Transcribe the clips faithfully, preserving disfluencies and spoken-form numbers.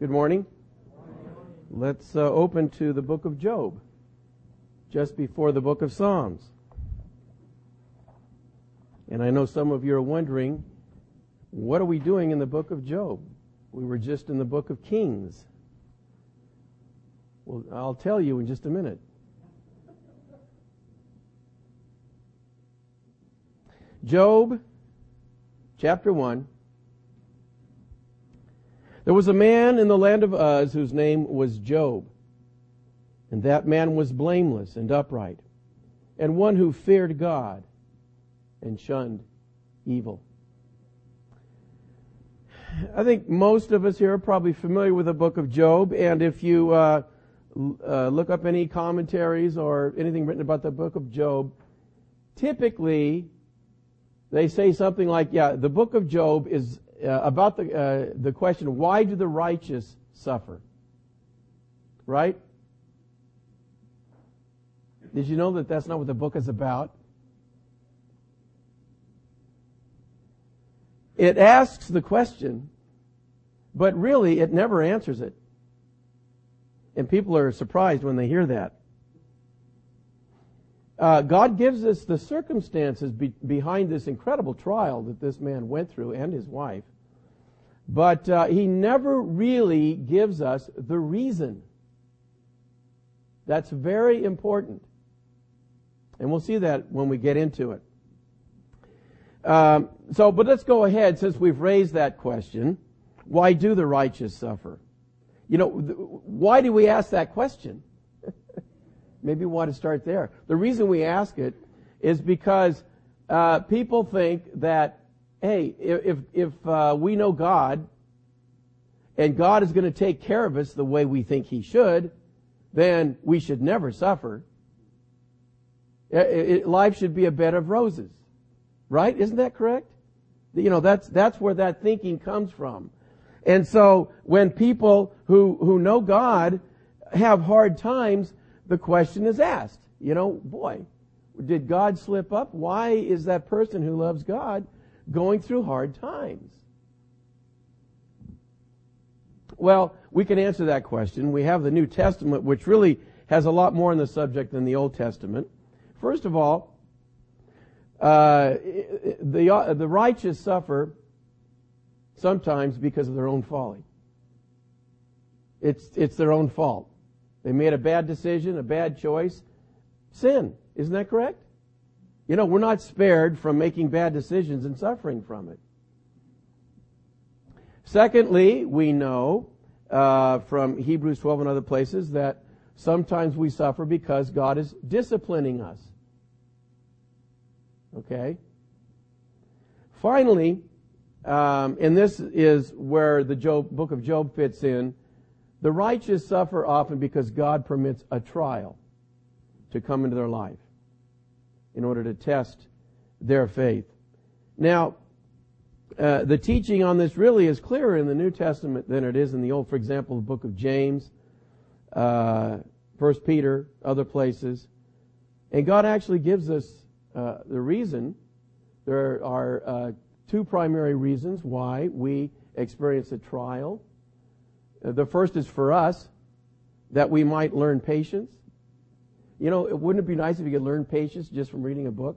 Good morning. Good morning. Let's uh, open to the book of Job, just before the book of Psalms. And I know some of you are wondering, what are we doing in the book of Job? We were just in the book of Kings. Well, I'll tell you in just a minute. Job, chapter one. There was a man in the land of Uz whose name was Job, and that man was blameless and upright, and one who feared God and shunned evil. I think most of us here are probably familiar with the book of Job, and if you uh, uh, look up any commentaries or anything written about the book of Job, typically they say something like, yeah, the book of Job is Uh, about the uh, the question, why do the righteous suffer? Right? Did you know that that's not what the book is about? It asks the question, but really it never answers it. And people are surprised when they hear that. Uh, God gives us the circumstances be- behind this incredible trial that this man went through and his wife, but uh, he never really gives us the reason. That's very important, and we'll see that when we get into it. Um, so, but let's go ahead, since we've raised that question. Why do the righteous suffer? You know, th- why do we ask that question? Maybe we want to start there. The reason we ask it is because uh, people think that, hey, if if uh, we know God and God is going to take care of us the way we think He should, then we should never suffer. It, it, life should be a bed of roses, right? Isn't that correct? You know, that's that's where that thinking comes from. And so when people who who know God have hard times, the question is asked, you know, boy, did God slip up? Why is that person who loves God going through hard times? Well, we can answer that question. We have the New Testament, which really has a lot more on the subject than the Old Testament. First of all, uh, the, uh, the righteous suffer sometimes because of their own folly. It's, it's their own fault. They made a bad decision, a bad choice. Sin, isn't that correct? You know, we're not spared from making bad decisions and suffering from it. Secondly, we know uh, from Hebrews twelve and other places that sometimes we suffer because God is disciplining us. Okay? Finally, um, and this is where the Job, book of Job fits in, the righteous suffer often because God permits a trial to come into their life in order to test their faith. Now, uh, the teaching on this really is clearer in the New Testament than it is in the Old. For example, the book of James, uh, First Peter, other places. And God actually gives us uh, the reason. There are uh, two primary reasons why we experience a trial. The first is for us, that we might learn patience. You know, wouldn't it be nice if you could learn patience just from reading a book?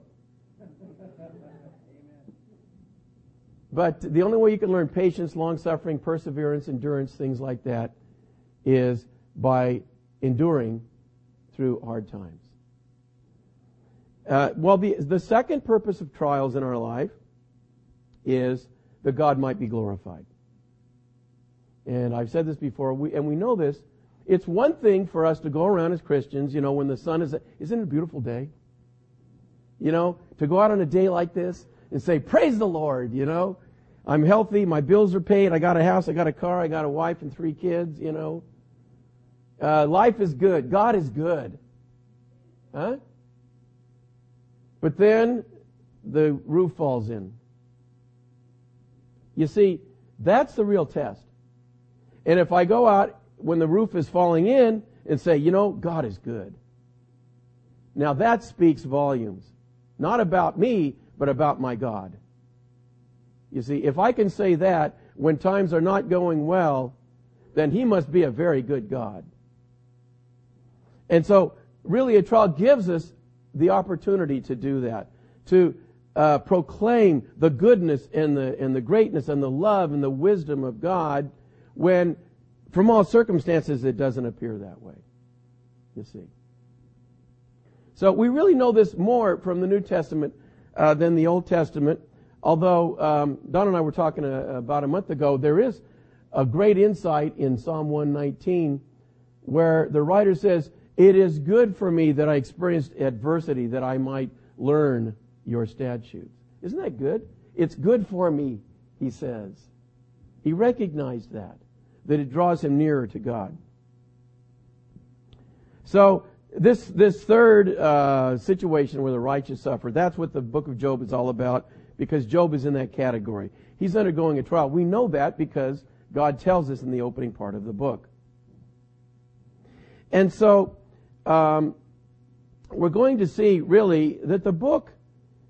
But the only way you can learn patience, long-suffering, perseverance, endurance, things like that, is by enduring through hard times. Uh, well, the, the second purpose of trials in our life is that God might be glorified. And I've said this before, we, and we know this. It's one thing for us to go around as Christians, you know, when the sun is, isn't it a beautiful day? You know, to go out on a day like this and say, praise the Lord, you know. I'm healthy, my bills are paid, I got a house, I got a car, I got a wife and three kids, you know. Uh, life is good, God is good. Huh? But then the roof falls in. You see, that's the real test. And if I go out when the roof is falling in and say, you know, God is good. Now that speaks volumes. Not about me, but about my God. You see, if I can say that when times are not going well, then he must be a very good God. And so, really, a trial gives us the opportunity to do that, to uh, proclaim the goodness and the and the greatness and the love and the wisdom of God when, from all circumstances, it doesn't appear that way, you see. So we really know this more from the New Testament uh, than the Old Testament, although um, Don and I were talking a, about a month ago, there is a great insight in Psalm one nineteen where the writer says, "It is good for me that I experienced adversity, that I might learn your statutes." Isn't that good? It's good for me, he says. He recognized that, that it draws him nearer to God. So this this third uh, situation where the righteous suffer, that's what the book of Job is all about, because Job is in that category. He's undergoing a trial. We know that because God tells us in the opening part of the book. And so um, we're going to see, really, that the book,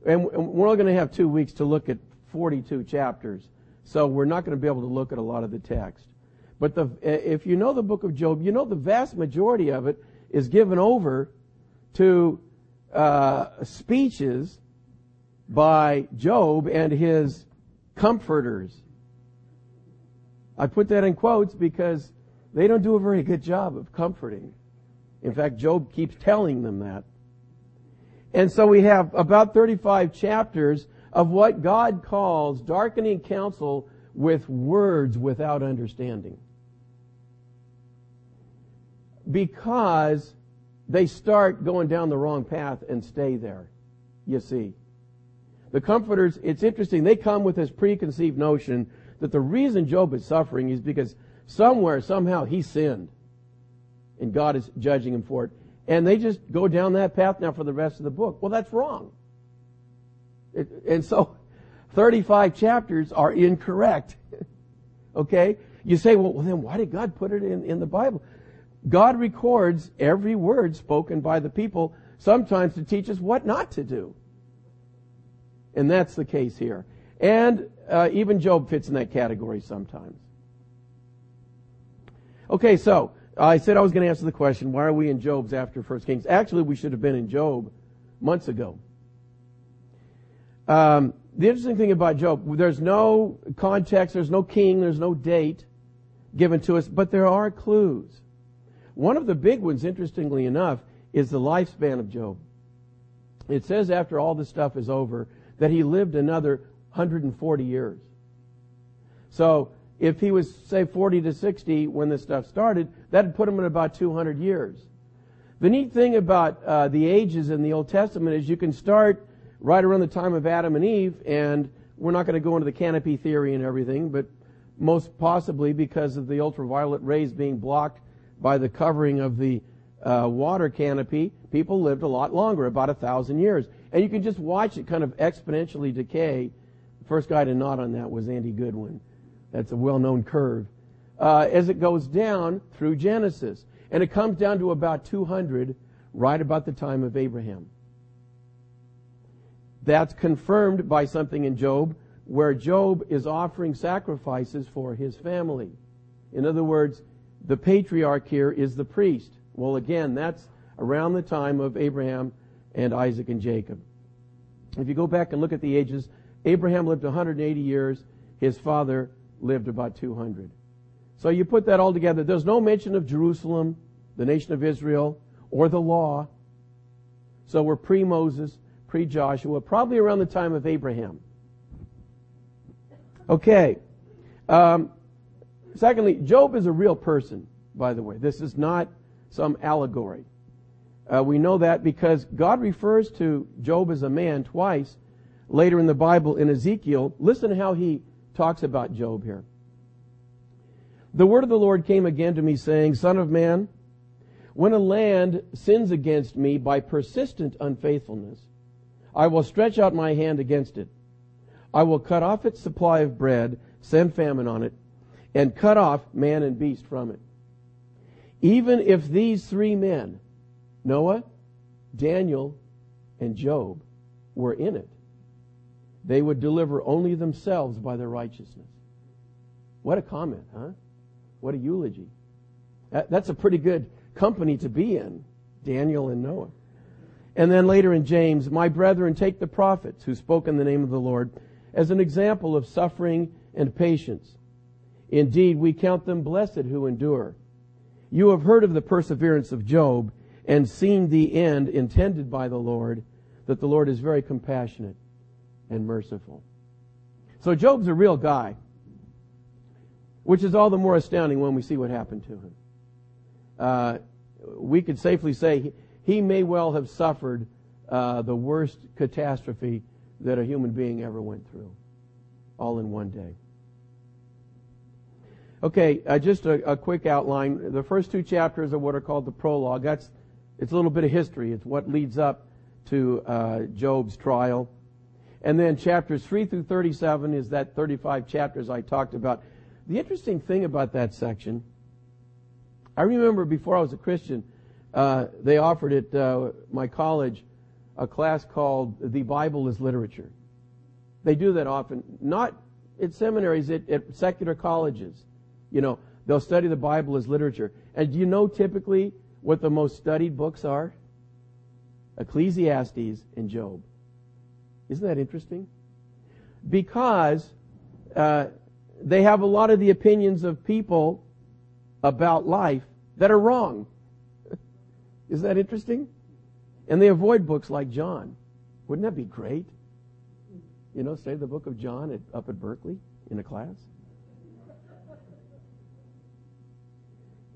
and we're only going to have two weeks to look at forty-two chapters, so we're not going to be able to look at a lot of the text. But the, if you know the book of Job, you know the vast majority of it is given over to uh, speeches by Job and his comforters. I put that in quotes because they don't do a very good job of comforting. In fact, Job keeps telling them that. And so we have about thirty-five chapters of what God calls darkening counsel with words without understanding, because they start going down the wrong path and stay there, you see. The comforters, it's interesting, they come with this preconceived notion that the reason Job is suffering is because somewhere, somehow, he sinned, and God is judging him for it. And they just go down that path now for the rest of the book. Well, that's wrong. It, and so, thirty-five chapters are incorrect. Okay? You say, well, well, then why did God put it in, in the Bible? God records every word spoken by the people, sometimes to teach us what not to do. And that's the case here. And uh, even Job fits in that category sometimes. Okay, so I said I was going to answer the question, why are we in Job's after First Kings? Actually, we should have been in Job months ago. Um, the interesting thing about Job, there's no context, there's no king, there's no date given to us, but there are clues. One of the big ones, interestingly enough, is the lifespan of Job. It says after all this stuff is over that he lived another one hundred forty years. So if he was, say, forty to sixty when this stuff started, that would put him in about two hundred years. The neat thing about uh, the ages in the Old Testament is you can start right around the time of Adam and Eve, and we're not going to go into the canopy theory and everything, but most possibly because of the ultraviolet rays being blocked by the covering of the uh, water canopy, people lived a lot longer, about a thousand years. And you can just watch it kind of exponentially decay. The first guy to nod on that was Andy Goodwin. That's a well-known curve, uh, as it goes down through Genesis. And it comes down to about two hundred, right about the time of Abraham. That's confirmed by something in Job, where Job is offering sacrifices for his family. In other words, the patriarch here is the priest. Well, again, that's around the time of Abraham and Isaac and Jacob. If you go back and look at the ages, Abraham lived one hundred eighty years. His father lived about two hundred. So you put that all together. There's no mention of Jerusalem, the nation of Israel, or the law. So we're pre-Moses, pre-Joshua, probably around the time of Abraham. Okay. Um, secondly, Job is a real person, by the way. This is not some allegory. Uh, we know that because God refers to Job as a man twice later in the Bible in Ezekiel. Listen to how he talks about Job here. The word of the Lord came again to me, saying, "Son of man, when a land sins against me by persistent unfaithfulness, I will stretch out my hand against it. I will cut off its supply of bread, send famine on it, and cut off man and beast from it. Even if these three men, Noah, Daniel, and Job, were in it, they would deliver only themselves by their righteousness." What a comment, huh? What a eulogy. That, that's a pretty good company to be in, Daniel and Noah. And then later in James, my brethren, take the prophets who spoke in the name of the Lord as an example of suffering and patience. Indeed, we count them blessed who endure. You have heard of the perseverance of Job and seen the end intended by the Lord, that the Lord is very compassionate and merciful. So Job's a real guy, which is all the more astounding when we see what happened to him. Uh, we could safely say he, he may well have suffered uh, the worst catastrophe that a human being ever went through, all in one day. Okay, uh, just a, a quick outline. The first two chapters are what are called the prologue. That's it's a little bit of history. It's what leads up to uh, Job's trial. And then chapters three through thirty-seven is that thirty-five chapters I talked about. The interesting thing about that section, I remember before I was a Christian, uh, they offered at uh, my college a class called The Bible is Literature. They do that often, not at seminaries, at, at secular colleges. You know, they'll study the Bible as literature. And do you know typically what the most studied books are? Ecclesiastes and Job. Isn't that interesting? Because uh, they have a lot of the opinions of people about life that are wrong. Isn't that interesting? And they avoid books like John. Wouldn't that be great? You know, say the book of John at, up at Berkeley in a class.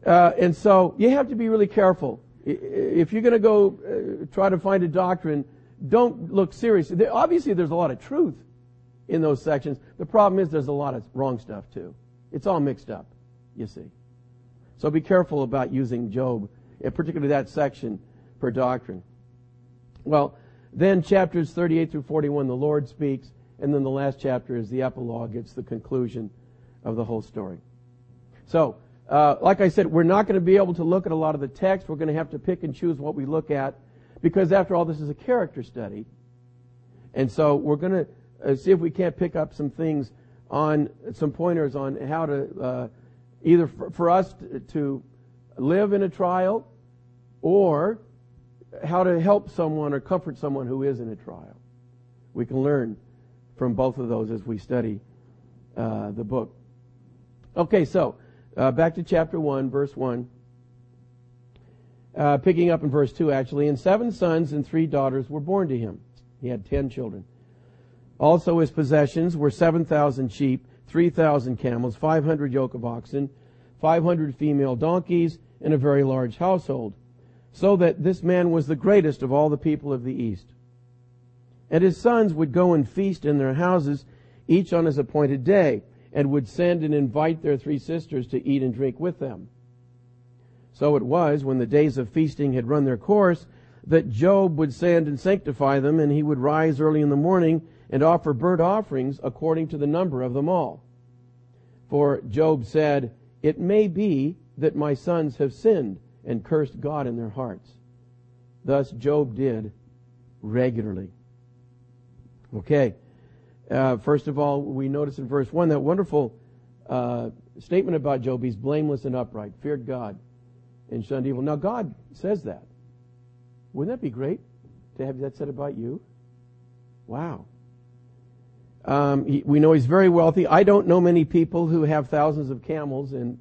Uh, and so you have to be really careful. If you're going to go uh, try to find a doctrine, don't look seriously. There, obviously, there's a lot of truth in those sections. The problem is there's a lot of wrong stuff, too. It's all mixed up, you see. So be careful about using Job, and particularly that section, for doctrine. Well, then chapters thirty-eight through forty-one, the Lord speaks, and then the last chapter is the epilogue. It's the conclusion of the whole story. So, Uh, like I said, we're not going to be able to look at a lot of the text. We're going to have to pick and choose what we look at, because after all, this is a character study. And so we're going to uh, see if we can't pick up some things on, some pointers on how to, uh, either for, for us to, to live in a trial, or how to help someone or comfort someone who is in a trial. We can learn from both of those as we study uh, the book. Okay, so... Uh, back to chapter one, verse one, uh, picking up in verse two, actually. And seven sons and three daughters were born to him. He had ten children. Also his possessions were seven thousand sheep, three thousand camels, five hundred yoke of oxen, five hundred female donkeys, and a very large household, so that this man was the greatest of all the people of the east. And his sons would go and feast in their houses, each on his appointed day, and would send and invite their three sisters to eat and drink with them. So it was, when the days of feasting had run their course, that Job would send and sanctify them, and he would rise early in the morning and offer burnt offerings according to the number of them all. For Job said, "It may be that my sons have sinned and cursed God in their hearts." Thus Job did regularly. Okay. Uh, first of all, we notice in verse one that wonderful uh, statement about Job. He's blameless and upright, feared God, and shunned evil. Now, God says that. Wouldn't that be great to have that said about you? Wow. Um, he, we know he's very wealthy. I don't know many people who have thousands of camels and,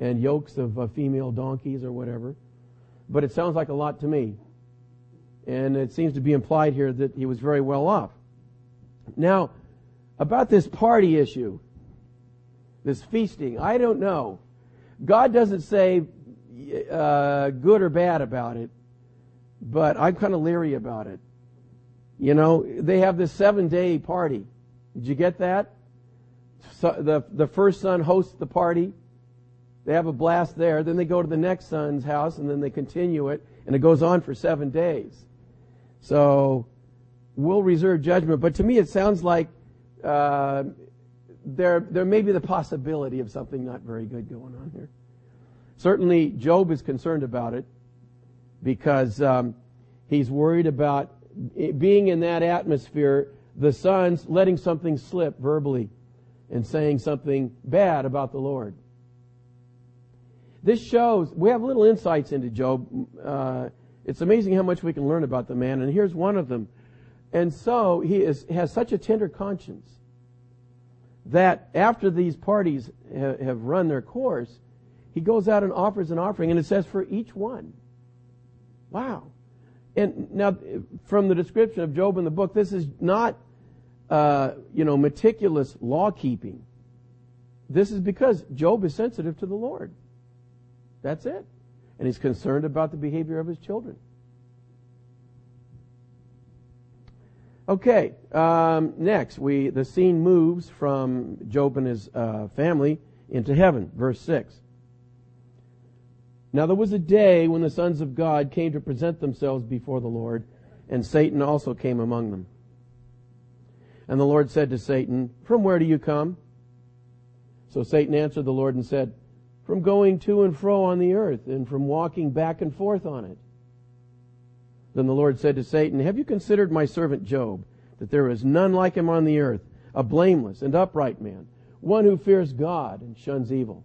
and yokes of uh, female donkeys or whatever, but it sounds like a lot to me. And it seems to be implied here that he was very well off. Now, about this party issue, this feasting, I don't know. God doesn't say uh, good or bad about it, but I'm kind of leery about it. You know, they have this seven-day party. Did you get that? So the, the first son hosts the party. They have a blast there. Then they go to the next son's house, and then they continue it, and it goes on for seven days. So... we'll reserve judgment, but to me it sounds like uh, there there may be the possibility of something not very good going on here. Certainly, Job is concerned about it, because um, he's worried about it being in that atmosphere. The sons letting something slip verbally and saying something bad about the Lord. This shows, we have little insights into Job. Uh, it's amazing how much we can learn about the man, and here's one of them. And so he is, has such a tender conscience that after these parties ha- have run their course, he goes out and offers an offering, and it says for each one. Wow. And now, from the description of Job in the book, this is not, uh, you know, meticulous law-keeping. This is because Job is sensitive to the Lord. That's it. And he's concerned about the behavior of his children. Okay, um, next, we the scene moves from Job and his uh, family into heaven, verse six. Now there was a day when the sons of God came to present themselves before the Lord, and Satan also came among them. And the Lord said to Satan, "From where do you come?" So Satan answered the Lord and said, "From going to and fro on the earth, and from walking back and forth on it." Then the Lord said to Satan, "Have you considered my servant Job, that there is none like him on the earth, a blameless and upright man, one who fears God and shuns evil?"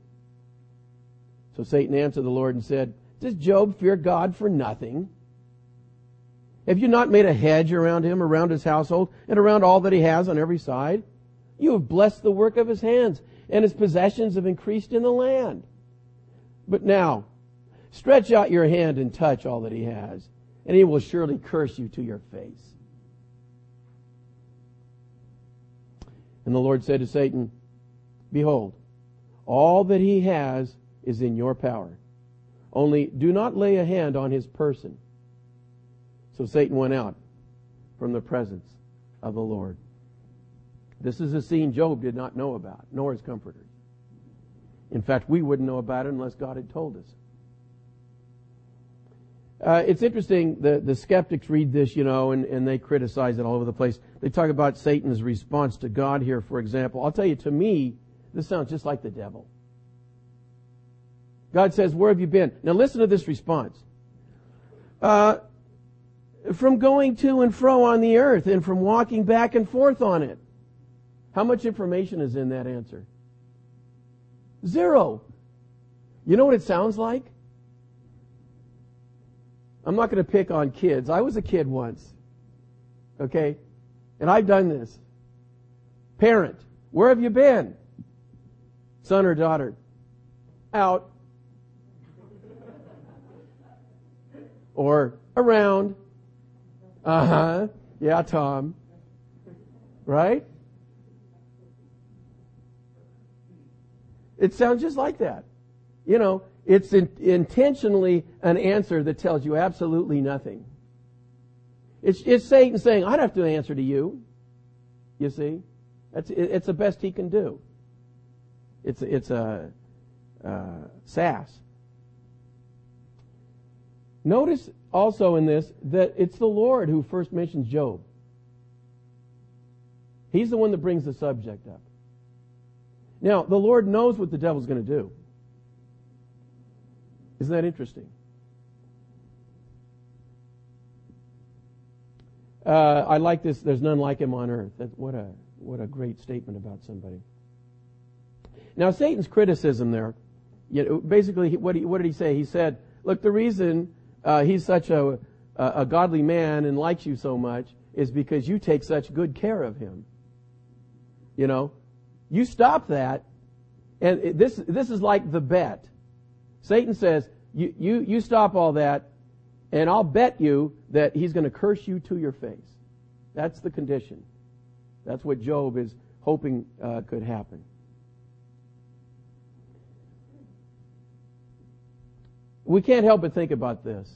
So Satan answered the Lord and said, "Does Job fear God for nothing? Have you not made a hedge around him, around his household, and around all that he has on every side? You have blessed the work of his hands, and his possessions have increased in the land. But now, stretch out your hand and touch all that he has, and he will surely curse you to your face." And the Lord said to Satan, "Behold, all that he has is in your power. Only do not lay a hand on his person." So Satan went out from the presence of the Lord. This is a scene Job did not know about, nor his comforters. In fact, we wouldn't know about it unless God had told us. Uh, it's interesting, the, the skeptics read this, you know, and, and they criticize it all over the place. They talk about Satan's response to God here, for example. I'll tell you, to me, this sounds just like the devil. God says, "Where have you been?" Now listen to this response. Uh, from going to and fro on the earth and from walking back and forth on it. How much information is in that answer? Zero. You know what it sounds like? I'm not going to pick on kids. I was a kid once. Okay? And I've done this. Parent, where have you been? Son or daughter, out. Or around. Uh-huh. Yeah, Tom. Right? It sounds just like that. You know, it's in, intentionally an answer that tells you absolutely nothing. It's, it's Satan saying, "I don't have to answer to you." You see? That's, it, it's the best he can do. It's, it's a uh, sass. Notice also in this that it's the Lord who first mentions Job. He's the one that brings the subject up. Now, the Lord knows what the devil's going to do. Isn't that interesting? Uh, I like this, "There's none like him on earth." That, what a what a great statement about somebody. Now, Satan's criticism there, you know, basically, what, he, what did he say? He said, look, the reason uh, he's such a, a, a godly man and likes you so much is because you take such good care of him. You know, you stop that, and this this is like the bet. Satan says, you, you, you stop all that, and I'll bet you that he's going to curse you to your face. That's the condition. That's what Job is hoping uh, could happen. We can't help but think about this,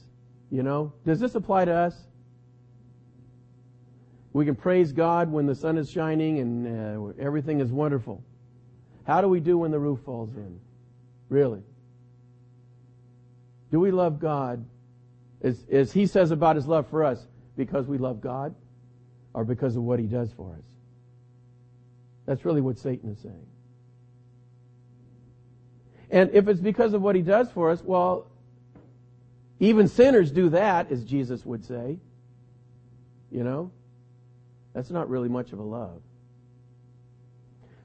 you know. Does this apply to us? We can praise God when the sun is shining and uh, everything is wonderful. How do we do when the roof falls in? Really? Do we love God, as, as he says about his love for us, because we love God or because of what he does for us? That's really what Satan is saying. And if it's because of what he does for us, well, even sinners do that, as Jesus would say. You know? That's not really much of a love.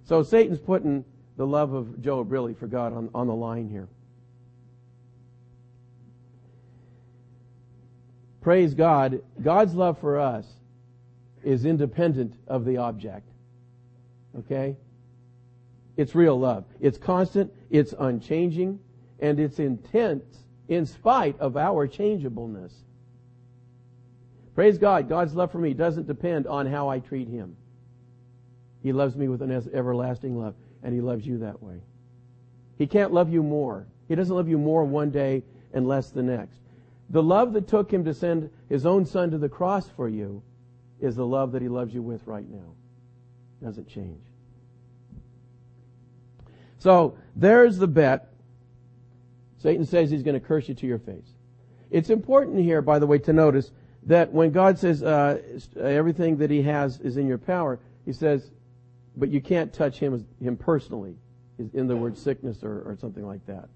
So Satan's putting the love of Job, really, for God on, on the line here. praise God, God's love for us is independent of the object. Okay? It's real love. It's constant, it's unchanging, and it's intense in spite of our changeableness. Praise God, God's love for me doesn't depend on how I treat Him. He loves me with an everlasting love, and He loves you that way. He can't love you more. He doesn't love you more one day and less the next. The love that took Him to send His own Son to the cross for you is the love that He loves you with right now. Doesn't change. So, there's the bet. Satan says he's going to curse you to your face. It's important here, by the way, to notice that when God says uh, everything that He has is in your power, He says, but you can't touch him him personally, in the word sickness or, or something like that.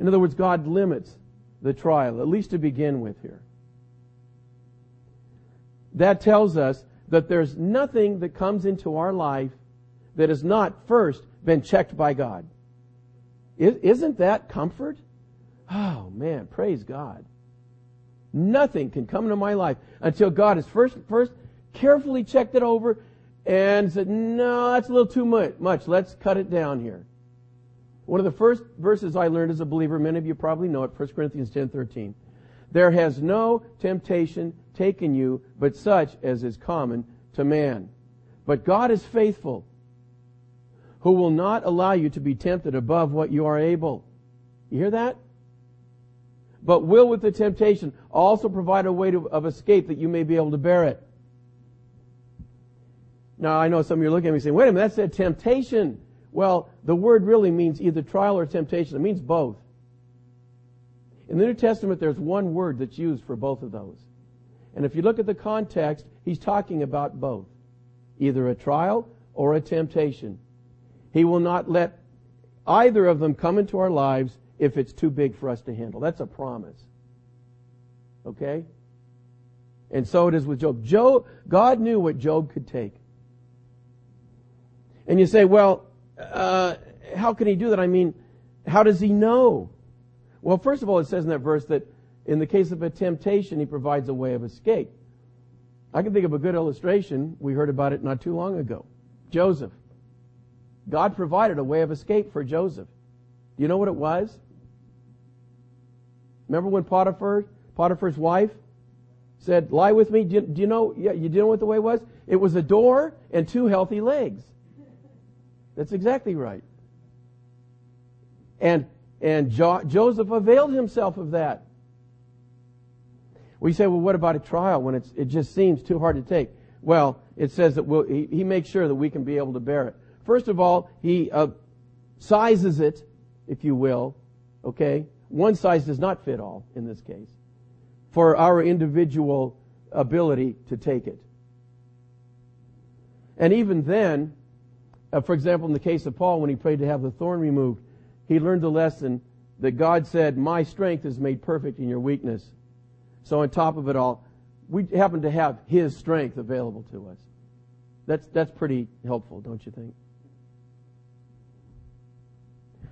In other words, God limits the trial, at least to begin with here. That tells us that there's nothing that comes into our life that has not first been checked by God. Isn't that comfort? Oh, man, praise God. Nothing can come into my life until God has first, first carefully checked it over and said, no, that's a little too much. Let's cut it down here. One of the first verses I learned as a believer, many of you probably know it, First Corinthians ten thirteen. There has no temptation taken you but such as is common to man. But God is faithful, who will not allow you to be tempted above what you are able. You hear that? But will with the temptation also provide a way to, of escape that you may be able to bear it. Now, I know some of you are looking at me saying, wait a minute, that said temptation. Well, the word really means either trial or temptation. It means both. In the New Testament, there's one word that's used for both of those. And if you look at the context, He's talking about both, either a trial or a temptation. He will not let either of them come into our lives if it's too big for us to handle. That's a promise. Okay? And so it is with Job. Job, God knew what Job could take. And you say, well, uh, how can He do that? I mean, how does He know? Well, first of all, it says in that verse that in the case of a temptation, He provides a way of escape. I can think of a good illustration. We heard about it not too long ago. Joseph. God provided a way of escape for Joseph. Do you know what it was? Remember when Potiphar, Potiphar's wife said, lie with me? Do you, do you know, yeah, you know what the way was? It was a door and two healthy legs. That's exactly right. And and jo- Joseph availed himself of that. We say, well, what about a trial when it's it just seems too hard to take? Well, it says that we'll, he, he makes sure that we can be able to bear it. First of all, he uh, sizes it, if you will. Okay? One size does not fit all in this case for our individual ability to take it. And even then, Uh, for example, in the case of Paul, when he prayed to have the thorn removed, he learned the lesson that God said, my strength is made perfect in your weakness. So on top of it all, we happen to have His strength available to us. That's, that's pretty helpful, don't you think?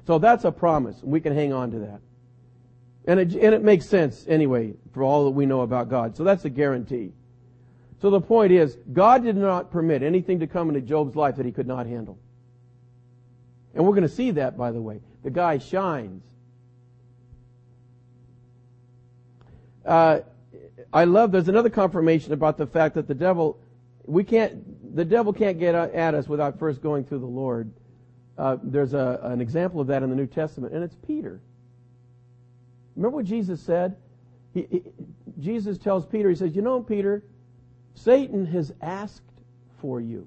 So that's a promise, and we can hang on to that. And it, and it makes sense anyway for all that we know about God. So that's a guarantee. So the point is, God did not permit anything to come into Job's life that he could not handle. And we're going to see that, by the way. The guy shines. Uh, I love, there's another confirmation about the fact that the devil, we can't, the devil can't get at us without first going through the Lord. Uh, there's a, an example of that in the New Testament, and it's Peter. Remember what Jesus said? He, he, Jesus tells Peter, He says, you know, Peter, Satan has asked for you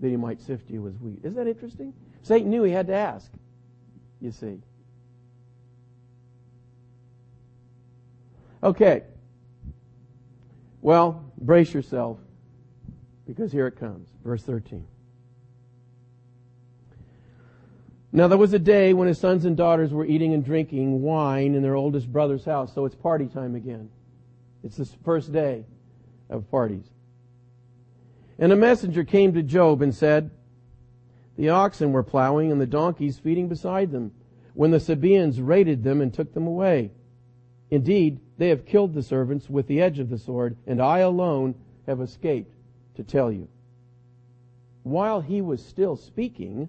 that he might sift you as wheat. Isn't that interesting? Satan knew he had to ask, you see. Okay. Well, brace yourself, because here it comes. Verse thirteen. Now there was a day when his sons and daughters were eating and drinking wine in their oldest brother's house. So it's party time again. It's this first day of parties. And a messenger came to Job and said, the oxen were plowing and the donkeys feeding beside them, when the Sabaeans raided them and took them away. Indeed, they have killed the servants with the edge of the sword, and I alone have escaped to tell you. While he was still speaking,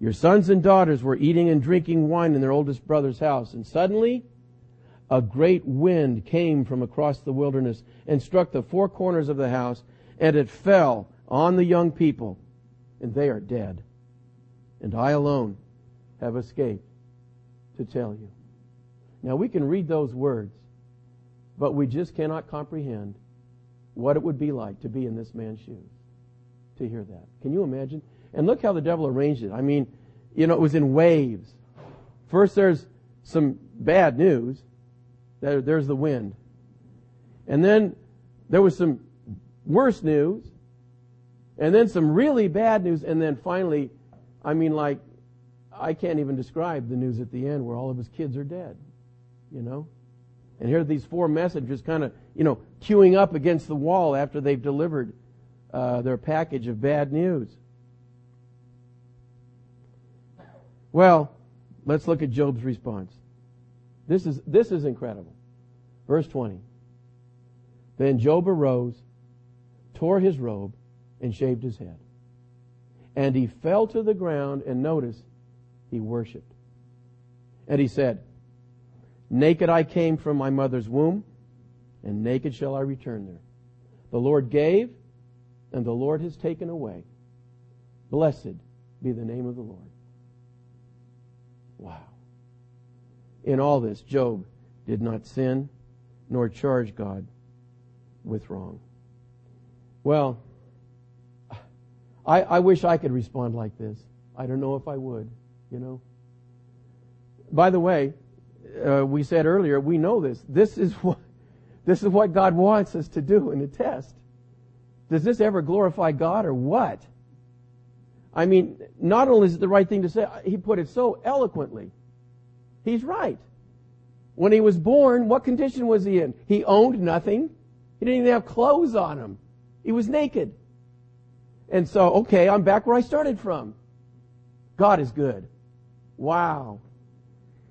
Your sons and daughters were eating and drinking wine in their oldest brother's house, and suddenly a great wind came from across the wilderness and struck the four corners of the house, and it fell on the young people, and they are dead. And I alone have escaped to tell you. Now we can read those words, but we just cannot comprehend what it would be like to be in this man's shoes, to hear that. Can you imagine? And look how the devil arranged it. I mean, you know, it was in waves. First there's some bad news. There, there's the wind. And then there was some worse news. And then some really bad news. And then finally, I mean, like, I can't even describe the news at the end where all of his kids are dead, you know. And here are these four messengers kind of, you know, queuing up against the wall after they've delivered uh, their package of bad news. Well, let's look at Job's response. This is, this is incredible. Verse twenty. Then Job arose, tore his robe, and shaved his head. And he fell to the ground, and notice, he worshipped. And he said, Naked I came from my mother's womb, and naked shall I return there. The Lord gave, and the Lord has taken away. Blessed be the name of the Lord. Wow. In all this, Job did not sin nor charge God with wrong. Well, I, I wish I could respond like this. I don't know if I would, you know. By the way, uh, we said earlier, we know this. This is what, this is what God wants us to do in the test. Does this ever glorify God or what? I mean, not only is it the right thing to say, he put it so eloquently. He's right. When he was born, what condition was he in? He owned nothing. He didn't even have clothes on him. He was naked. And so, okay, I'm back where I started from. God is good. Wow.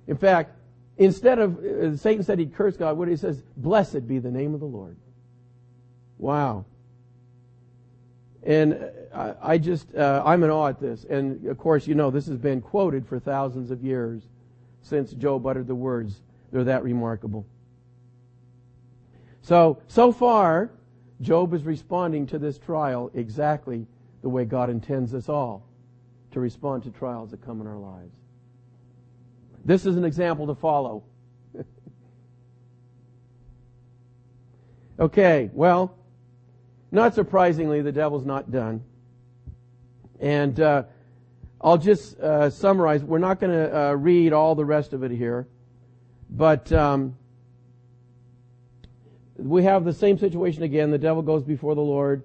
In fact, instead of, uh, Satan said he'd curse God, what he says, blessed be the name of the Lord. Wow. And I, I just, uh, I'm in awe at this. And, of course, you know, this has been quoted for thousands of years since Job uttered the words. They're that remarkable. So, so far, Job is responding to this trial exactly the way God intends us all to respond to trials that come in our lives. This is an example to follow. Okay, well, not surprisingly, the devil's not done. And uh, I'll just uh, summarize. We're not going to uh, read all the rest of it here. But um, we have the same situation again. The devil goes before the Lord,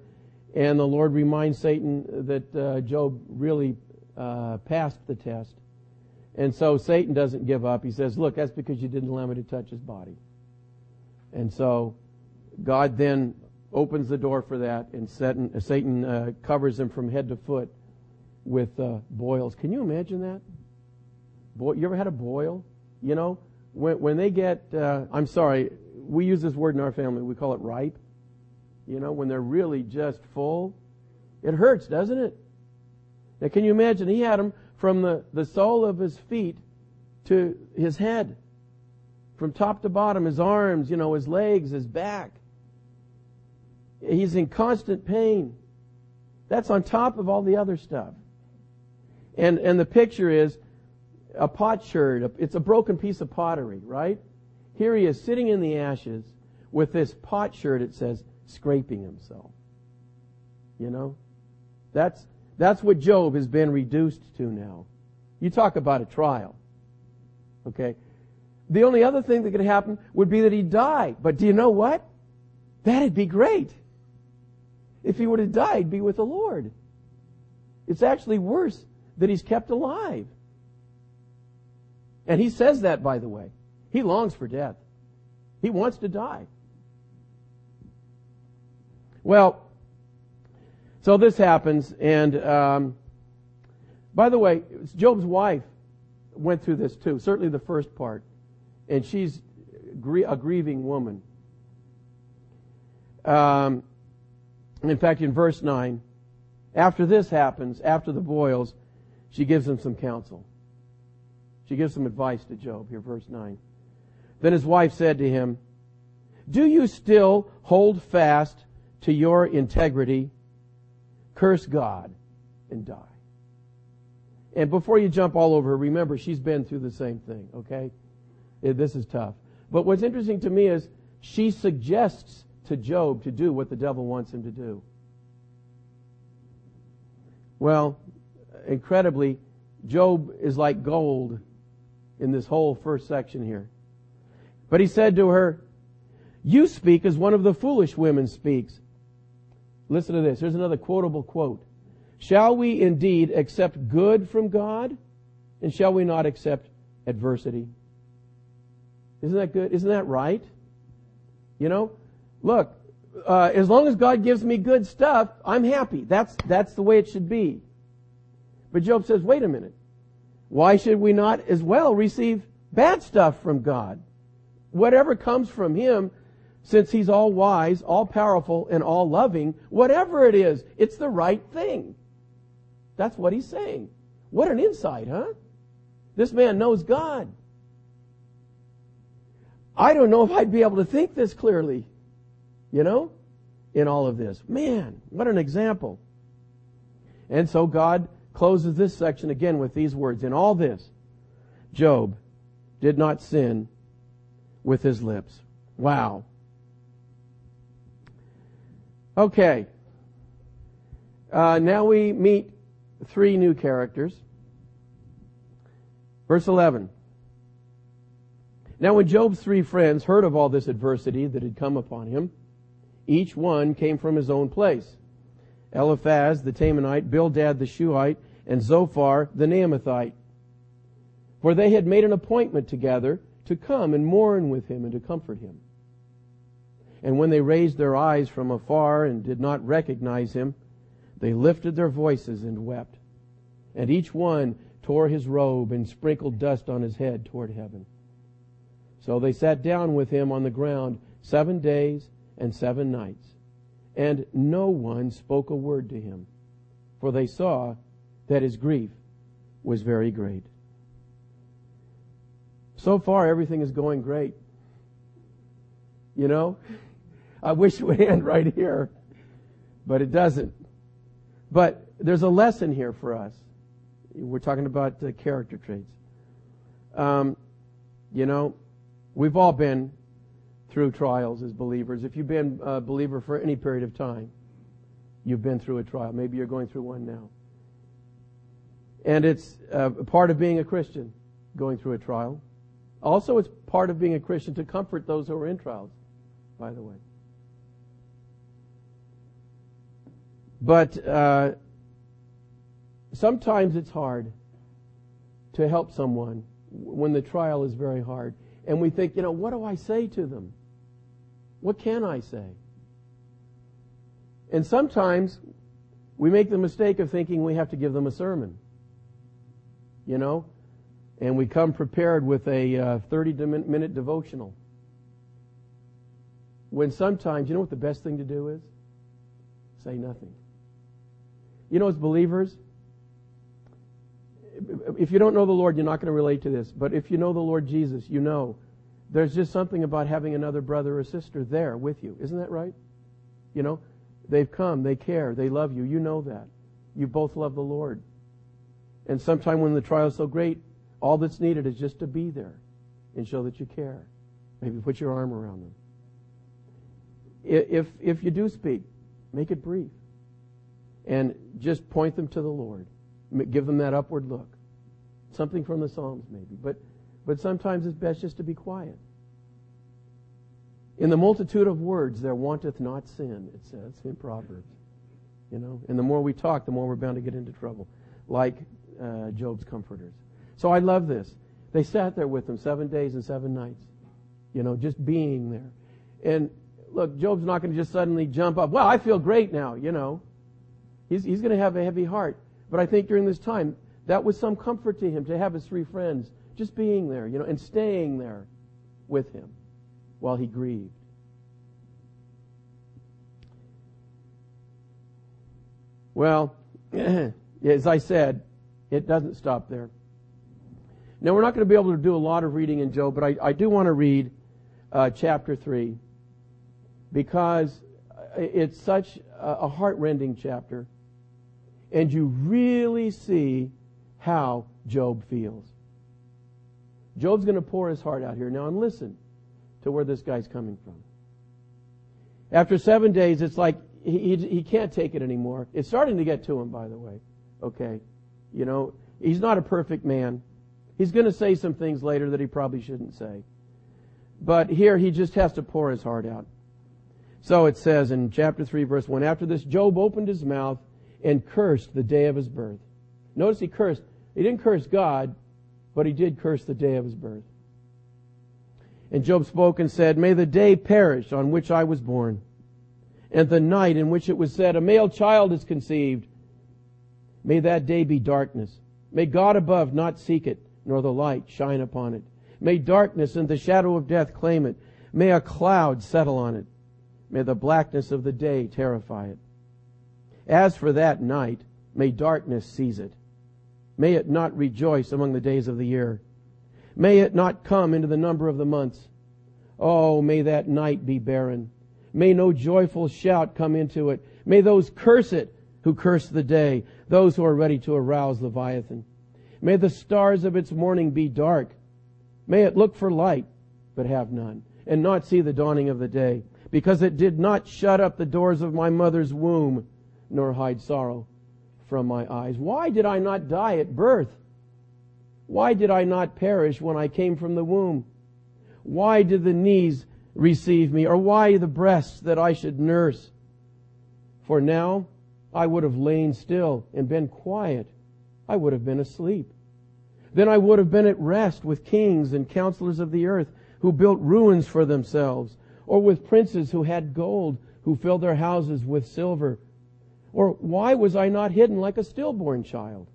and the Lord reminds Satan that uh, Job really uh, passed the test. And so Satan doesn't give up. He says, look, that's because you didn't allow me to touch his body. And so God then opens the door for that, and Satan, Satan uh, covers him from head to foot with uh, boils. Can you imagine that? Boy, you ever had a boil? You know, when when they get, uh, I'm sorry, we use this word in our family. We call it ripe. You know, when they're really just full, it hurts, doesn't it? Now, can you imagine? He had him from the, the sole of his feet to his head, from top to bottom, his arms, you know, his legs, his back. He's in constant pain. That's on top of all the other stuff. And and the picture is a potsherd. It's a broken piece of pottery, right? Here he is sitting in the ashes with this potsherd, it says, scraping himself. You know? That's that's what Job has been reduced to now. You talk about a trial. Okay? The only other thing that could happen would be that he died. But do you know what? That'd be great. If he would have died, be with the Lord. It's actually worse that he's kept alive. And he says that, by the way. He longs for death. He wants to die. Well, so this happens. And um, by the way, Job's wife went through this too, certainly the first part. And she's a grieving woman. Um, in fact, in verse nine, after this happens, after the boils, she gives him some counsel. She gives some advice to Job here, verse nine. Then his wife said to him, "Do you still hold fast to your integrity? Curse God and die." And before you jump all over her, remember, she's been through the same thing, okay? This is tough. But what's interesting to me is she suggests to Job to do what the devil wants him to do. Well, incredibly, Job is like gold in this whole first section here. But he said to her, "You speak as one of the foolish women speaks." Listen to this. Here's another quotable quote. "Shall we indeed accept good from God? And shall we not accept adversity?" Isn't that good? Isn't that right? You know, look, uh, as long as God gives me good stuff, I'm happy. That's, that's the way it should be. But Job says, wait a minute. Why should we not as well receive bad stuff from God? Whatever comes from Him, since He's all wise, all powerful, and all loving, whatever it is, it's the right thing. That's what he's saying. What an insight, huh? This man knows God. I don't know if I'd be able to think this clearly, you know, in all of this. Man, what an example. And so God closes this section again with these words. In all this, Job did not sin with his lips. Wow. Okay. Uh, now we meet three new characters. Verse eleven. Now when Job's three friends heard of all this adversity that had come upon him, each one came from his own place. Eliphaz the Temanite, Bildad the Shuhite, and Zophar the Naamathite. For they had made an appointment together to come and mourn with him and to comfort him. And when they raised their eyes from afar and did not recognize him, they lifted their voices and wept. And each one tore his robe and sprinkled dust on his head toward heaven. So they sat down with him on the ground seven days and seven nights, and no one spoke a word to him, for they saw that his grief was very great. So far, everything is going great. You know, I wish it would end right here, but it doesn't. But there's a lesson here for us. We're talking about the character traits. Um, you know, we've all been through trials as believers. If you've been a believer for any period of time, you've been through a trial. Maybe you're going through one now. And it's uh, part of being a Christian, going through a trial. Also, it's part of being a Christian to comfort those who are in trials, by the way. But uh, sometimes it's hard to help someone when the trial is very hard. And we think, you know, what do I say to them? What can I say? And sometimes we make the mistake of thinking we have to give them a sermon. You know? And we come prepared with a uh, thirty-minute devotional. When sometimes, you know what the best thing to do is? Say nothing. You know, as believers, if you don't know the Lord, you're not going to relate to this. But if you know the Lord Jesus, you know there's just something about having another brother or sister there with you. Isn't that right? You know, they've come, they care, they love you. You know that. You both love the Lord. And sometimes when the trial is so great, all that's needed is just to be there and show that you care. Maybe put your arm around them. If, if you do speak, make it brief. And just point them to the Lord. Give them that upward look. Something from the Psalms maybe. But But sometimes it's best just to be quiet. In the multitude of words there wanteth not sin, it says in Proverbs. You know, and the more we talk, the more we're bound to get into trouble, like uh, Job's comforters. So I love this. They sat there with him seven days and seven nights, you know, just being there. And look, Job's not going to just suddenly jump up, well, I feel great now, you know. He's, he's going to have a heavy heart. But I think during this time, that was some comfort to him, to have his three friends just being there, you know, and staying there with him while he grieved. Well, as I said, it doesn't stop there. Now, we're not going to be able to do a lot of reading in Job, but I, I do want to read uh, chapter three, because it's such a heart-rending chapter, and you really see how Job feels. Job's going to pour his heart out here now, and listen to where this guy's coming from. After seven days, it's like he, he, he can't take it anymore. It's starting to get to him, by the way. Okay, you know, he's not a perfect man. He's going to say some things later that he probably shouldn't say. But here he just has to pour his heart out. So it says in chapter three, verse one, after this, Job opened his mouth and cursed the day of his birth. Notice he cursed. He didn't curse God, but he did curse the day of his birth. And Job spoke and said, may the day perish on which I was born, and the night in which it was said, a male child is conceived. May that day be darkness. May God above not seek it, nor the light shine upon it. May darkness and the shadow of death claim it. May a cloud settle on it. May the blackness of the day terrify it. As for that night, may darkness seize it. May it not rejoice among the days of the year. May it not come into the number of the months. Oh, may that night be barren. May no joyful shout come into it. May those curse it who curse the day, those who are ready to arouse Leviathan. May the stars of its morning be dark. May it look for light, but have none, and not see the dawning of the day. Because it did not shut up the doors of my mother's womb, nor hide sorrow from my eyes. Why did I not die at birth? Why did I not perish when I came from the womb? Why did the knees receive me, or why the breasts that I should nurse? For now I would have lain still and been quiet. I would have been asleep. Then I would have been at rest with kings and counselors of the earth, who built ruins for themselves, or with princes who had gold, who filled their houses with silver. Or why was I not hidden like a stillborn child,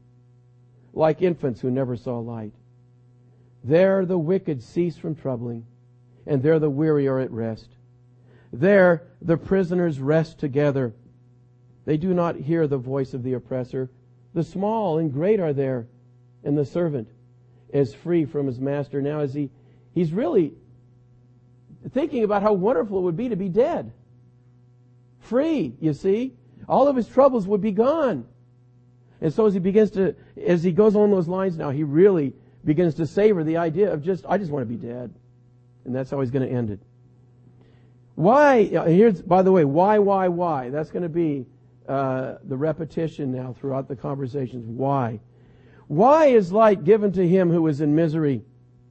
like infants who never saw light? There the wicked cease from troubling, and there the weary are at rest. There the prisoners rest together. They do not hear the voice of the oppressor. The small and great are there, and the servant is free from his master. Now, as he, he's really thinking about how wonderful it would be to be dead. Free, you see. All of his troubles would be gone. And so as he begins to, as he goes along those lines now, he really begins to savor the idea of just, I just want to be dead. And that's how he's going to end it. Why, here's, by the way, why, why, why? That's going to be uh, the repetition now throughout the conversations. Why? Why is light given to him who is in misery,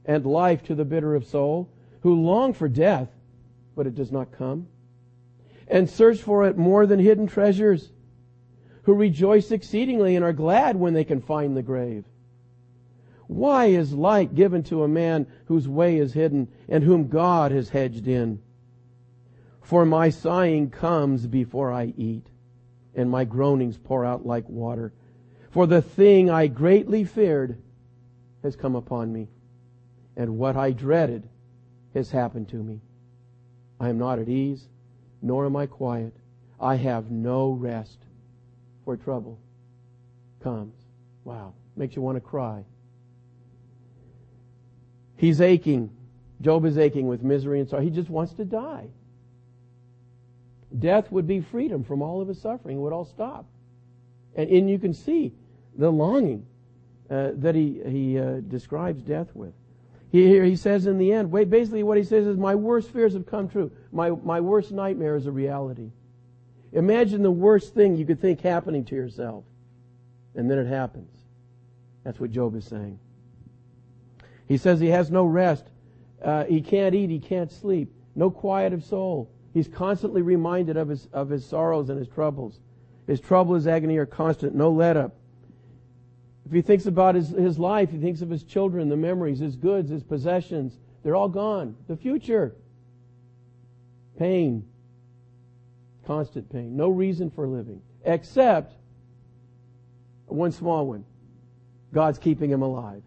and life to the bitter of soul, who long for death, but it does not come, and search for it more than hidden treasures, who rejoice exceedingly and are glad when they can find the grave? Why is light given to a man whose way is hidden, and whom God has hedged in? For my sighing comes before I eat, and my groanings pour out like water. For the thing I greatly feared has come upon me, and what I dreaded has happened to me. I am not at ease, nor am I quiet. I have no rest, for trouble comes. Wow. Makes you want to cry. He's aching. Job is aching with misery and sorrow. He just wants to die. Death would be freedom from all of his suffering. It would all stop. And, and you can see the longing uh, that he, he uh, describes death with. Here he says in the end, wait, basically what he says is, my worst fears have come true. My, my worst nightmare is a reality. Imagine the worst thing you could think happening to yourself, and then it happens. That's what Job is saying. He says he has no rest. Uh, he can't eat. He can't sleep. No quiet of soul. He's constantly reminded of his of his sorrows and his troubles. His trouble, his agony are constant. No let up. If he thinks about his, his life, he thinks of his children, the memories, his goods, his possessions. They're all gone. The future. Pain. Constant pain. No reason for living. Except one small one. God's keeping him alive.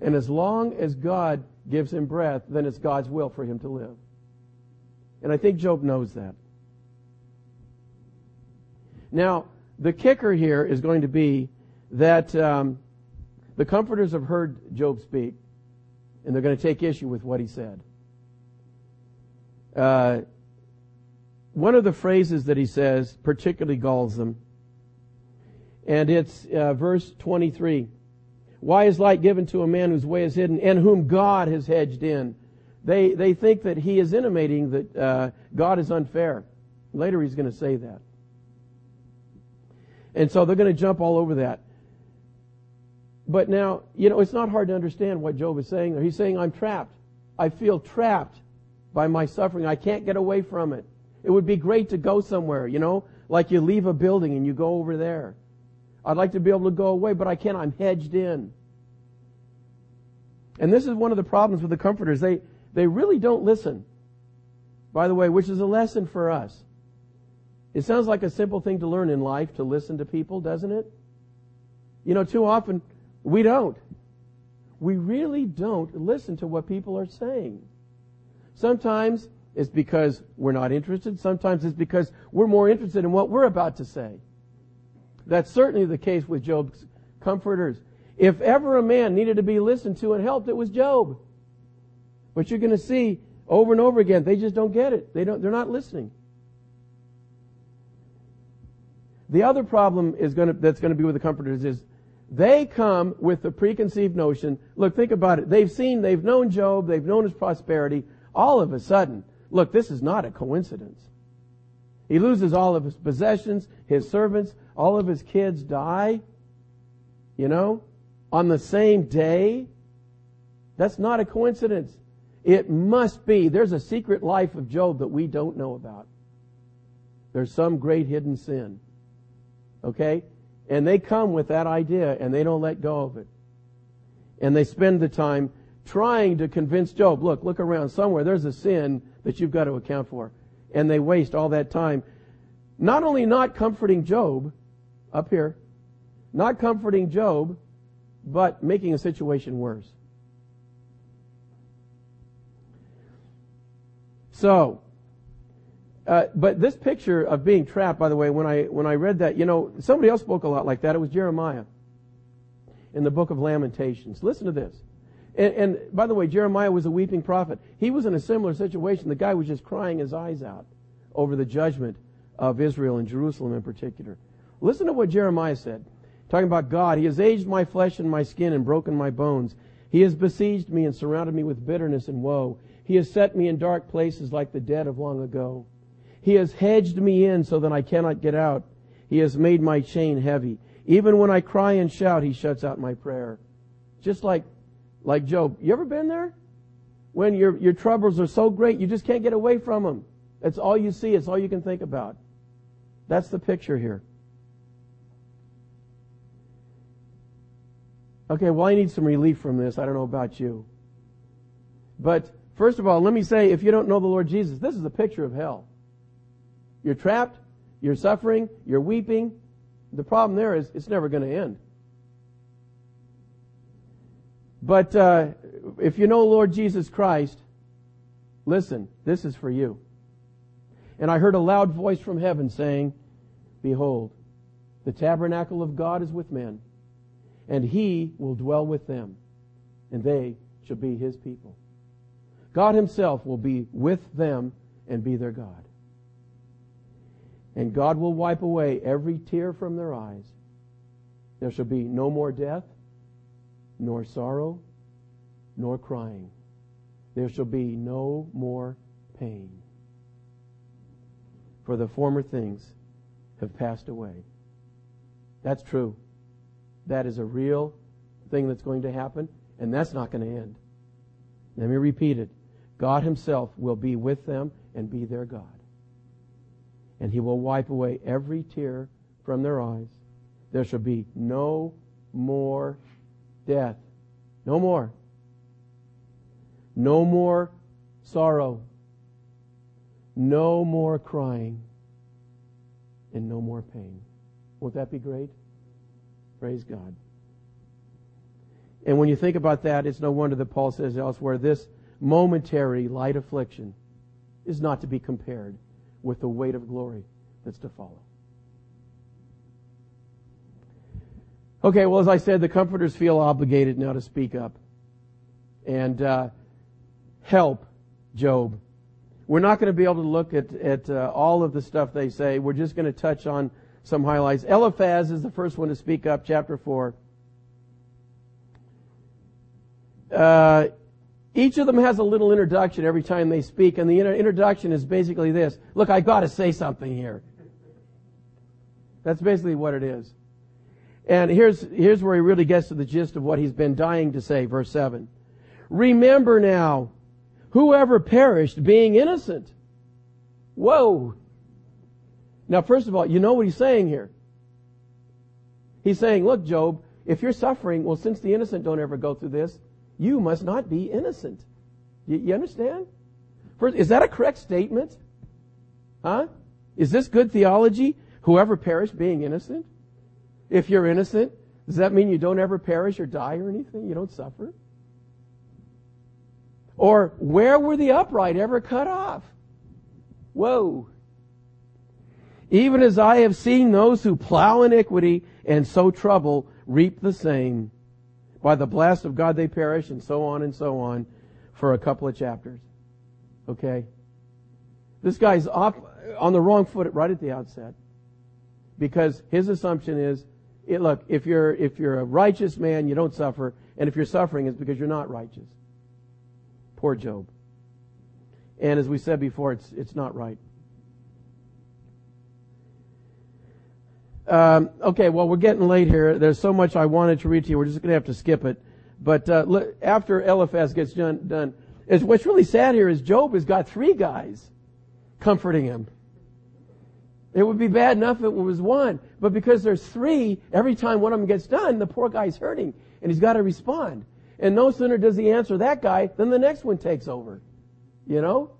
And as long as God gives him breath, then it's God's will for him to live. And I think Job knows that. Now, the kicker here is going to be that um, the comforters have heard Job speak, and they're going to take issue with what he said. Uh, one of the phrases that he says particularly galls them, and it's uh, verse twenty-three. Why is light given to a man whose way is hidden and whom God has hedged in? They they think that he is intimating that uh, God is unfair. Later he's going to say that. And so they're going to jump all over that. But now, you know, it's not hard to understand what Job is saying there. He's saying, I'm trapped. I feel trapped by my suffering. I can't get away from it. It would be great to go somewhere, you know, like you leave a building and you go over there. I'd like to be able to go away, but I can't. I'm hedged in. And this is one of the problems with the comforters. They they really don't listen, by the way, which is a lesson for us. It sounds like a simple thing to learn in life, to listen to people, doesn't it? You know, too often, we don't. We really don't listen to what people are saying. Sometimes it's because we're not interested. Sometimes it's because we're more interested in what we're about to say. That's certainly the case with Job's comforters. If ever a man needed to be listened to and helped, it was Job. But you're going to see over and over again, they just don't get it. They don't, they're not listening. The other problem is going to, that's going to be with the comforters is they come with the preconceived notion. Look, think about it. They've seen, they've known Job, they've known his prosperity. All of a sudden, look, this is not a coincidence. He loses all of his possessions, his servants, all of his kids die, you know, on the same day. That's not a coincidence. It must be. There's a secret life of Job that we don't know about. There's some great hidden sin. Okay? And they come with that idea, and they don't let go of it. And they spend the time trying to convince Job, look, look around somewhere. There's a sin that you've got to account for. And they waste all that time. Not only not comforting Job, up here, not comforting Job, but making a situation worse. So, uh, but this picture of being trapped, by the way, when I when I read that, you know, somebody else spoke a lot like that. It was Jeremiah in the book of Lamentations. Listen to this. And, and by the way, Jeremiah was a weeping prophet. He was in a similar situation. The guy was just crying his eyes out over the judgment of Israel and Jerusalem in particular. Listen to what Jeremiah said, talking about God. He has aged my flesh and my skin and broken my bones. He has besieged me and surrounded me with bitterness and woe. He has set me in dark places like the dead of long ago. He has hedged me in so that I cannot get out. He has made my chain heavy. Even when I cry and shout, he shuts out my prayer. Just like like Job. You ever been there? When your your troubles are so great, you just can't get away from them. That's all you see. It's all you can think about. That's the picture here. Okay, well, I need some relief from this. I don't know about you. But first of all, let me say, if you don't know the Lord Jesus, this is a picture of hell. You're trapped, you're suffering, you're weeping. The problem there is it's never going to end. But uh, if you know Lord Jesus Christ, listen, this is for you. And I heard a loud voice from heaven saying, behold, the tabernacle of God is with men, and he will dwell with them, and they shall be his people. God himself will be with them and be their God. And God will wipe away every tear from their eyes. There shall be no more death, nor sorrow, nor crying. There shall be no more pain. For the former things have passed away. That's true. That is a real thing that's going to happen. And that's not going to end. Let me repeat it. God himself will be with them and be their God. And he will wipe away every tear from their eyes. There shall be no more death. No more. No more sorrow. No more crying. And no more pain. Won't that be great? Praise God. And when you think about that, it's no wonder that Paul says elsewhere, this momentary light affliction is not to be compared with the weight of glory that's to follow. Okay, well, as I said, the comforters feel obligated now to speak up and uh, help Job. We're not going to be able to look at, at uh, all of the stuff they say. We're just going to touch on some highlights. Eliphaz is the first one to speak up, chapter four. Uh, each of them has a little introduction every time they speak, and the introduction is basically this. Look, I've got to say something here. That's basically what it is. And here's, here's where he really gets to the gist of what he's been dying to say, verse seven. Remember now, whoever perished being innocent. Whoa. Now, first of all, you know what he's saying here. He's saying, look, Job, if you're suffering, well, since the innocent don't ever go through this, you must not be innocent. You, you understand? First, is that a correct statement? Huh? Is this good theology? Whoever perished being innocent? If you're innocent, does that mean you don't ever perish or die or anything? You don't suffer? Or where were the upright ever cut off? Whoa. Even as I have seen those who plow iniquity and sow trouble reap the same. By the blast of God they perish, and so on and so on for a couple of chapters. Okay? This guy's off on the wrong foot right at the outset, because his assumption is, it, look, if you're if you're a righteous man, you don't suffer, and if you're suffering, it's because you're not righteous. Poor Job. And as we said before, it's it's not right. Um, okay, well, we're getting late here. There's so much I wanted to read to you. We're just going to have to skip it. But uh, look, after Eliphaz gets done, done is what's really sad here is Job has got three guys comforting him. It would be bad enough if it was one. But because there's three, every time one of them gets done, the poor guy's hurting, and he's got to respond. And no sooner does he answer that guy than the next one takes over, you know,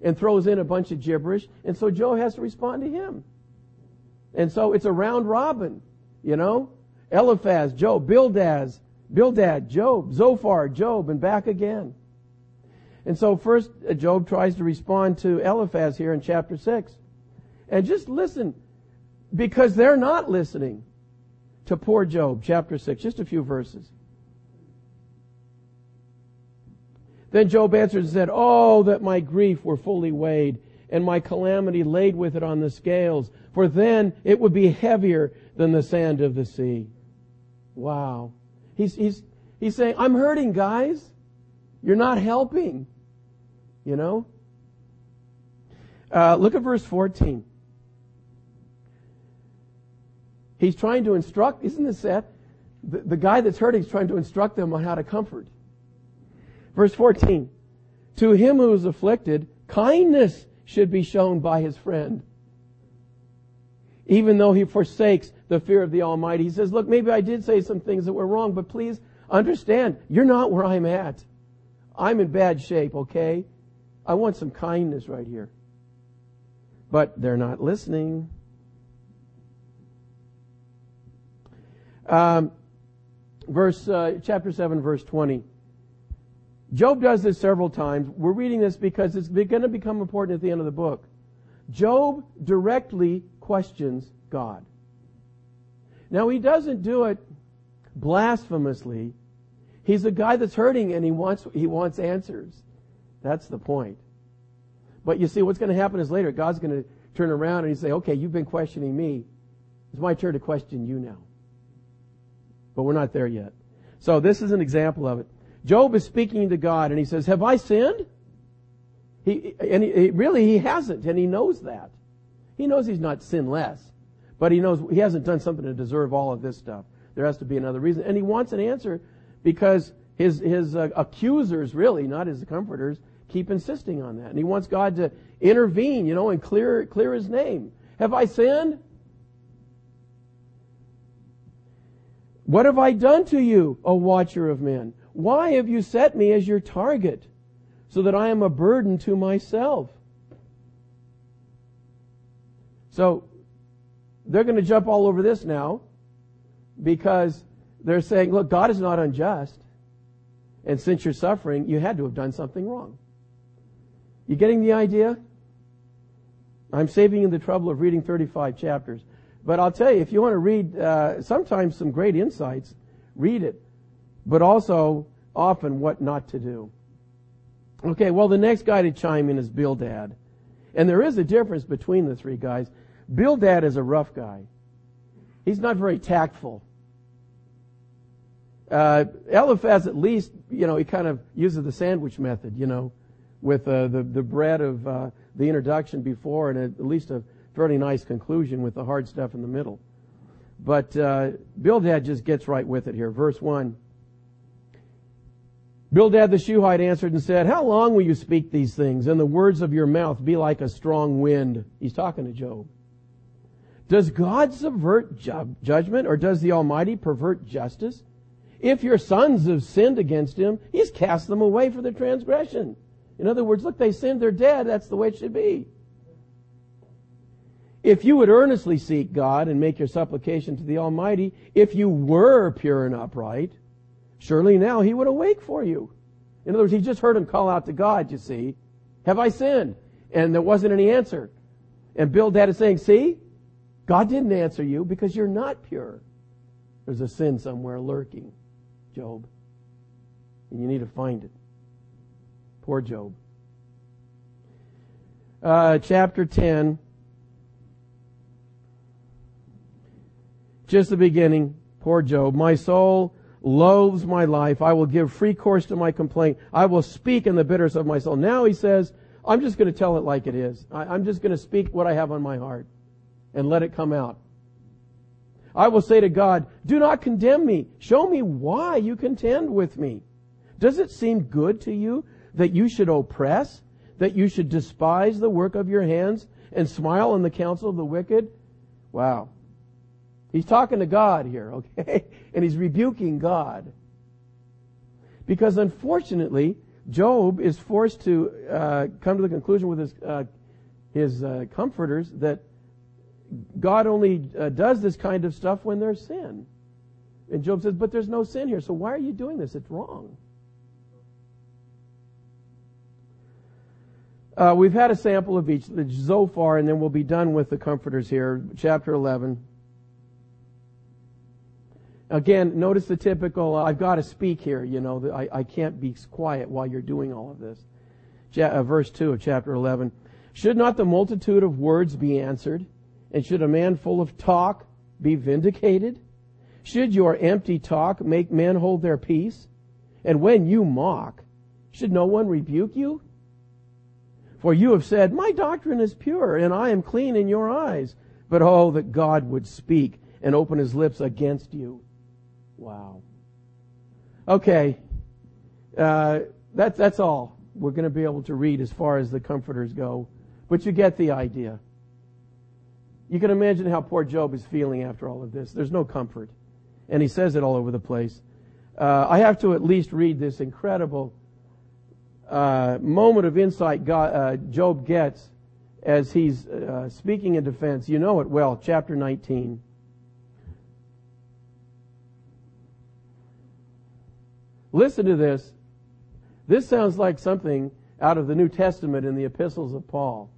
and throws in a bunch of gibberish. And so Job has to respond to him. And so it's a round robin, you know. Eliphaz, Job, Bildad, Bildad, Job, Zophar, Job, and back again. And so first, Job tries to respond to Eliphaz here in chapter six. And just listen, because they're not listening to poor Job, chapter six, just a few verses. Then Job answered and said, "Oh, that my grief were fully weighed, and my calamity laid with it on the scales, for then it would be heavier than the sand of the sea." Wow. He's, he's, he's saying, I'm hurting, guys. You're not helping. You know? Uh, look at verse fourteen. He's trying to instruct, isn't this sad? The, the guy that's hurting is trying to instruct them on how to comfort. Verse fourteen. To him who is afflicted, kindness should be shown by his friend. Even though he forsakes the fear of the Almighty. He says, look, maybe I did say some things that were wrong, but please understand, you're not where I'm at. I'm in bad shape, okay? I want some kindness right here. But they're not listening. Um, verse uh, chapter seven, verse twenty. Job does this several times. We're reading this because it's going to become important at the end of the book. Job directly questions God. Now, he doesn't do it blasphemously. He's a guy that's hurting, and he wants he wants answers. That's the point. But you see, what's going to happen is later, God's going to turn around and he'll say, okay, you've been questioning me. It's my turn to question you now. But we're not there yet. So this is an example of it. Job is speaking to God, and he says, have I sinned? He and he, really, he hasn't, and he knows that. He knows he's not sinless, but he knows he hasn't done something to deserve all of this stuff. There has to be another reason. And he wants an answer because His, his uh, accusers, really, not his comforters, keep insisting on that. And he wants God to intervene, you know, and clear, clear his name. Have I sinned? What have I done to you, O watcher of men? Why have you set me as your target, so that I am a burden to myself? So they're going to jump all over this now, because they're saying, look, God is not unjust. And since you're suffering, you had to have done something wrong. You getting the idea? I'm saving you the trouble of reading thirty-five chapters. But I'll tell you, if you want to read uh, sometimes some great insights, read it. But also, often, what not to do. Okay, well, the next guy to chime in is Bildad. And there is a difference between the three guys. Bildad is a rough guy. He's not very tactful. Uh, Eliphaz, at least, you know, he kind of uses the sandwich method, you know, with uh, the, the bread of uh, the introduction before and at least a fairly nice conclusion with the hard stuff in the middle. But uh, Bildad just gets right with it here. Verse one. Bildad the Shuhite answered and said, how long will you speak these things, and the words of your mouth be like a strong wind? He's talking to Job. Does God subvert ju- judgment, or does the Almighty pervert justice? If your sons have sinned against him, he's cast them away for their transgression. In other words, look, they sinned, they're dead. That's the way it should be. If you would earnestly seek God and make your supplication to the Almighty, if you were pure and upright, surely now he would awake for you. In other words, he just heard him call out to God, you see. Have I sinned? And there wasn't any answer. And Bildad is saying, see, God didn't answer you because you're not pure. There's a sin somewhere lurking, Job. And you need to find it. Poor Job. Uh, chapter ten. Just the beginning. Poor Job. My soul loathes my life. I will give free course to my complaint. I will speak in the bitterness of my soul. Now he says, I'm just going to tell it like it is. I, I'm just going to speak what I have on my heart and let it come out. I will say to God, do not condemn me. Show me why you contend with me. Does it seem good to you that you should oppress, that you should despise the work of your hands and smile on the counsel of the wicked? Wow. He's talking to God here, okay? And he's rebuking God. Because unfortunately, Job is forced to uh, come to the conclusion with his uh, his uh, comforters that God only uh, does this kind of stuff when there's sin. And Job says, but there's no sin here, so why are you doing this? It's wrong. Uh, we've had a sample of each, the Zophar, and then we'll be done with the comforters here. Chapter eleven. Again, notice the typical, uh, I've got to speak here, you know, the, I, I can't be quiet while you're doing all of this. Ja, uh, verse two of chapter eleven. Should not the multitude of words be answered? And should a man full of talk be vindicated? Should your empty talk make men hold their peace? And when you mock, should no one rebuke you? For you have said, my doctrine is pure, and I am clean in your eyes. But oh, that God would speak and open his lips against you. Wow. Okay. Uh, that, that's all we're going to be able to read as far as the comforters go. But you get the idea. You can imagine how poor Job is feeling after all of this. There's no comfort. And he says it all over the place. Uh, I have to at least read this incredible uh, moment of insight God, uh, Job gets as he's uh, speaking in defense. You know it well. Chapter nineteen. Listen to this. This sounds like something out of the New Testament in the epistles of Paul.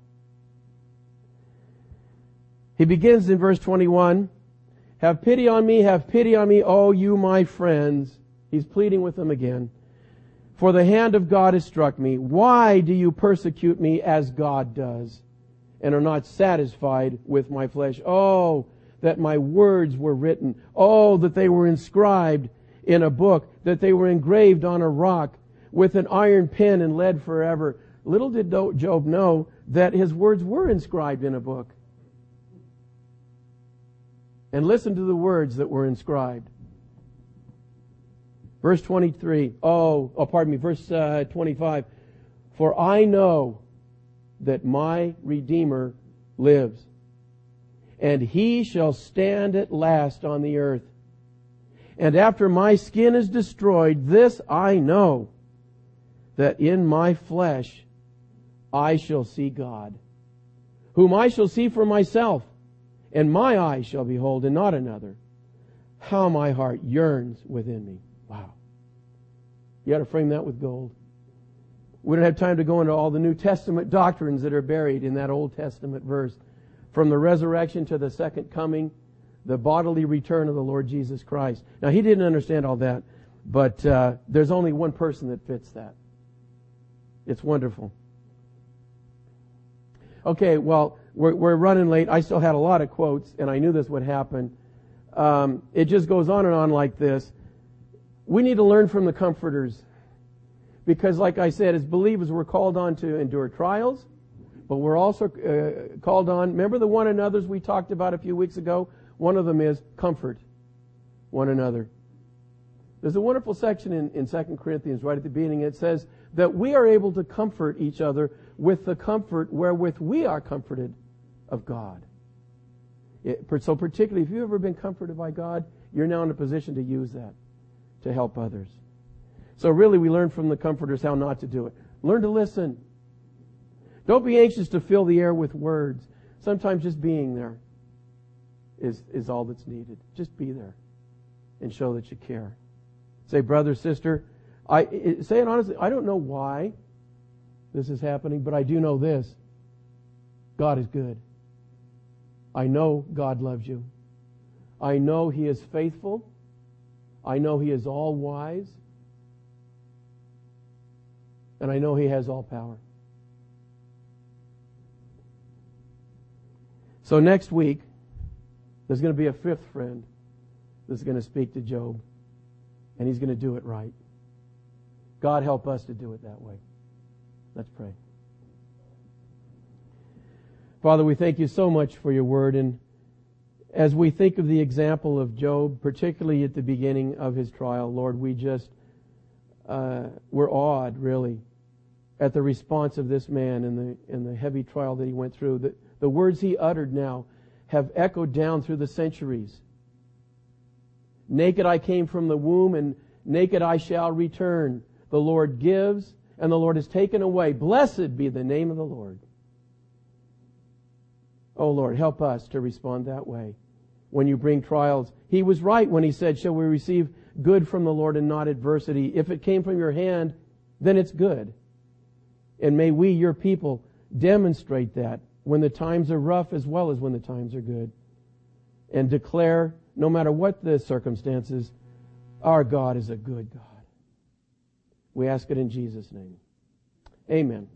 He begins in verse twenty-one. Have pity on me, have pity on me, O you my friends. He's pleading with them again. For the hand of God has struck me. Why do you persecute me as God does, and are not satisfied with my flesh? Oh, that my words were written. Oh, that they were inscribed in a book, that they were engraved on a rock with an iron pen and lead forever. Little did Job know that his words were inscribed in a book. And listen to the words that were inscribed. Verse twenty-three, oh, oh pardon me, verse uh, twenty-five. For I know that my Redeemer lives, and he shall stand at last on the earth. And after my skin is destroyed, this I know, that in my flesh I shall see God, whom I shall see for myself, and my eyes shall behold, and not another. How my heart yearns within me. Wow. You ought to frame that with gold. We don't have time to go into all the New Testament doctrines that are buried in that Old Testament verse. From the resurrection to the second coming, the bodily return of the Lord Jesus Christ. Now, he didn't understand all that, but uh, there's only one person that fits that. It's wonderful. Okay, well, we're, we're running late. I still had a lot of quotes, and I knew this would happen. Um, it just goes on and on like this. We need to learn from the comforters, because, like I said, as believers, we're called on to endure trials, but we're also uh, called on, remember the one another's we talked about a few weeks ago? One of them is comfort one another. There's a wonderful section in, in Second Corinthians right at the beginning. It says that we are able to comfort each other with the comfort wherewith we are comforted of God. It, so particularly, if you've ever been comforted by God, you're now in a position to use that to help others. So really, we learn from the comforters how not to do it. Learn to listen. Don't be anxious to fill the air with words. Sometimes just being there is, is all that's needed. Just be there and show that you care. Say, brother, sister, I say it honestly, I don't know why this is happening, but I do know this. God is good. I know God loves you. I know He is faithful. I know He is all wise. And I know He has all power. So next week, there's going to be a fifth friend that's going to speak to Job. And he's going to do it right. God help us to do it that way. Let's pray. Father, we thank you so much for your word. And as we think of the example of Job, particularly at the beginning of his trial, Lord, we just... Uh, we're awed, really, at the response of this man and the and the heavy trial that he went through. The, the words he uttered now have echoed down through the centuries. Naked I came from the womb, and naked I shall return. The Lord gives, and the Lord is taken away. Blessed be the name of the Lord. Oh, Lord, help us to respond that way when you bring trials. He was right when he said, shall we receive good from the Lord and not adversity? If it came from your hand, then it's good. And may we, your people, demonstrate that when the times are rough as well as when the times are good. And declare, no matter what the circumstances, our God is a good God. We ask it in Jesus' name. Amen.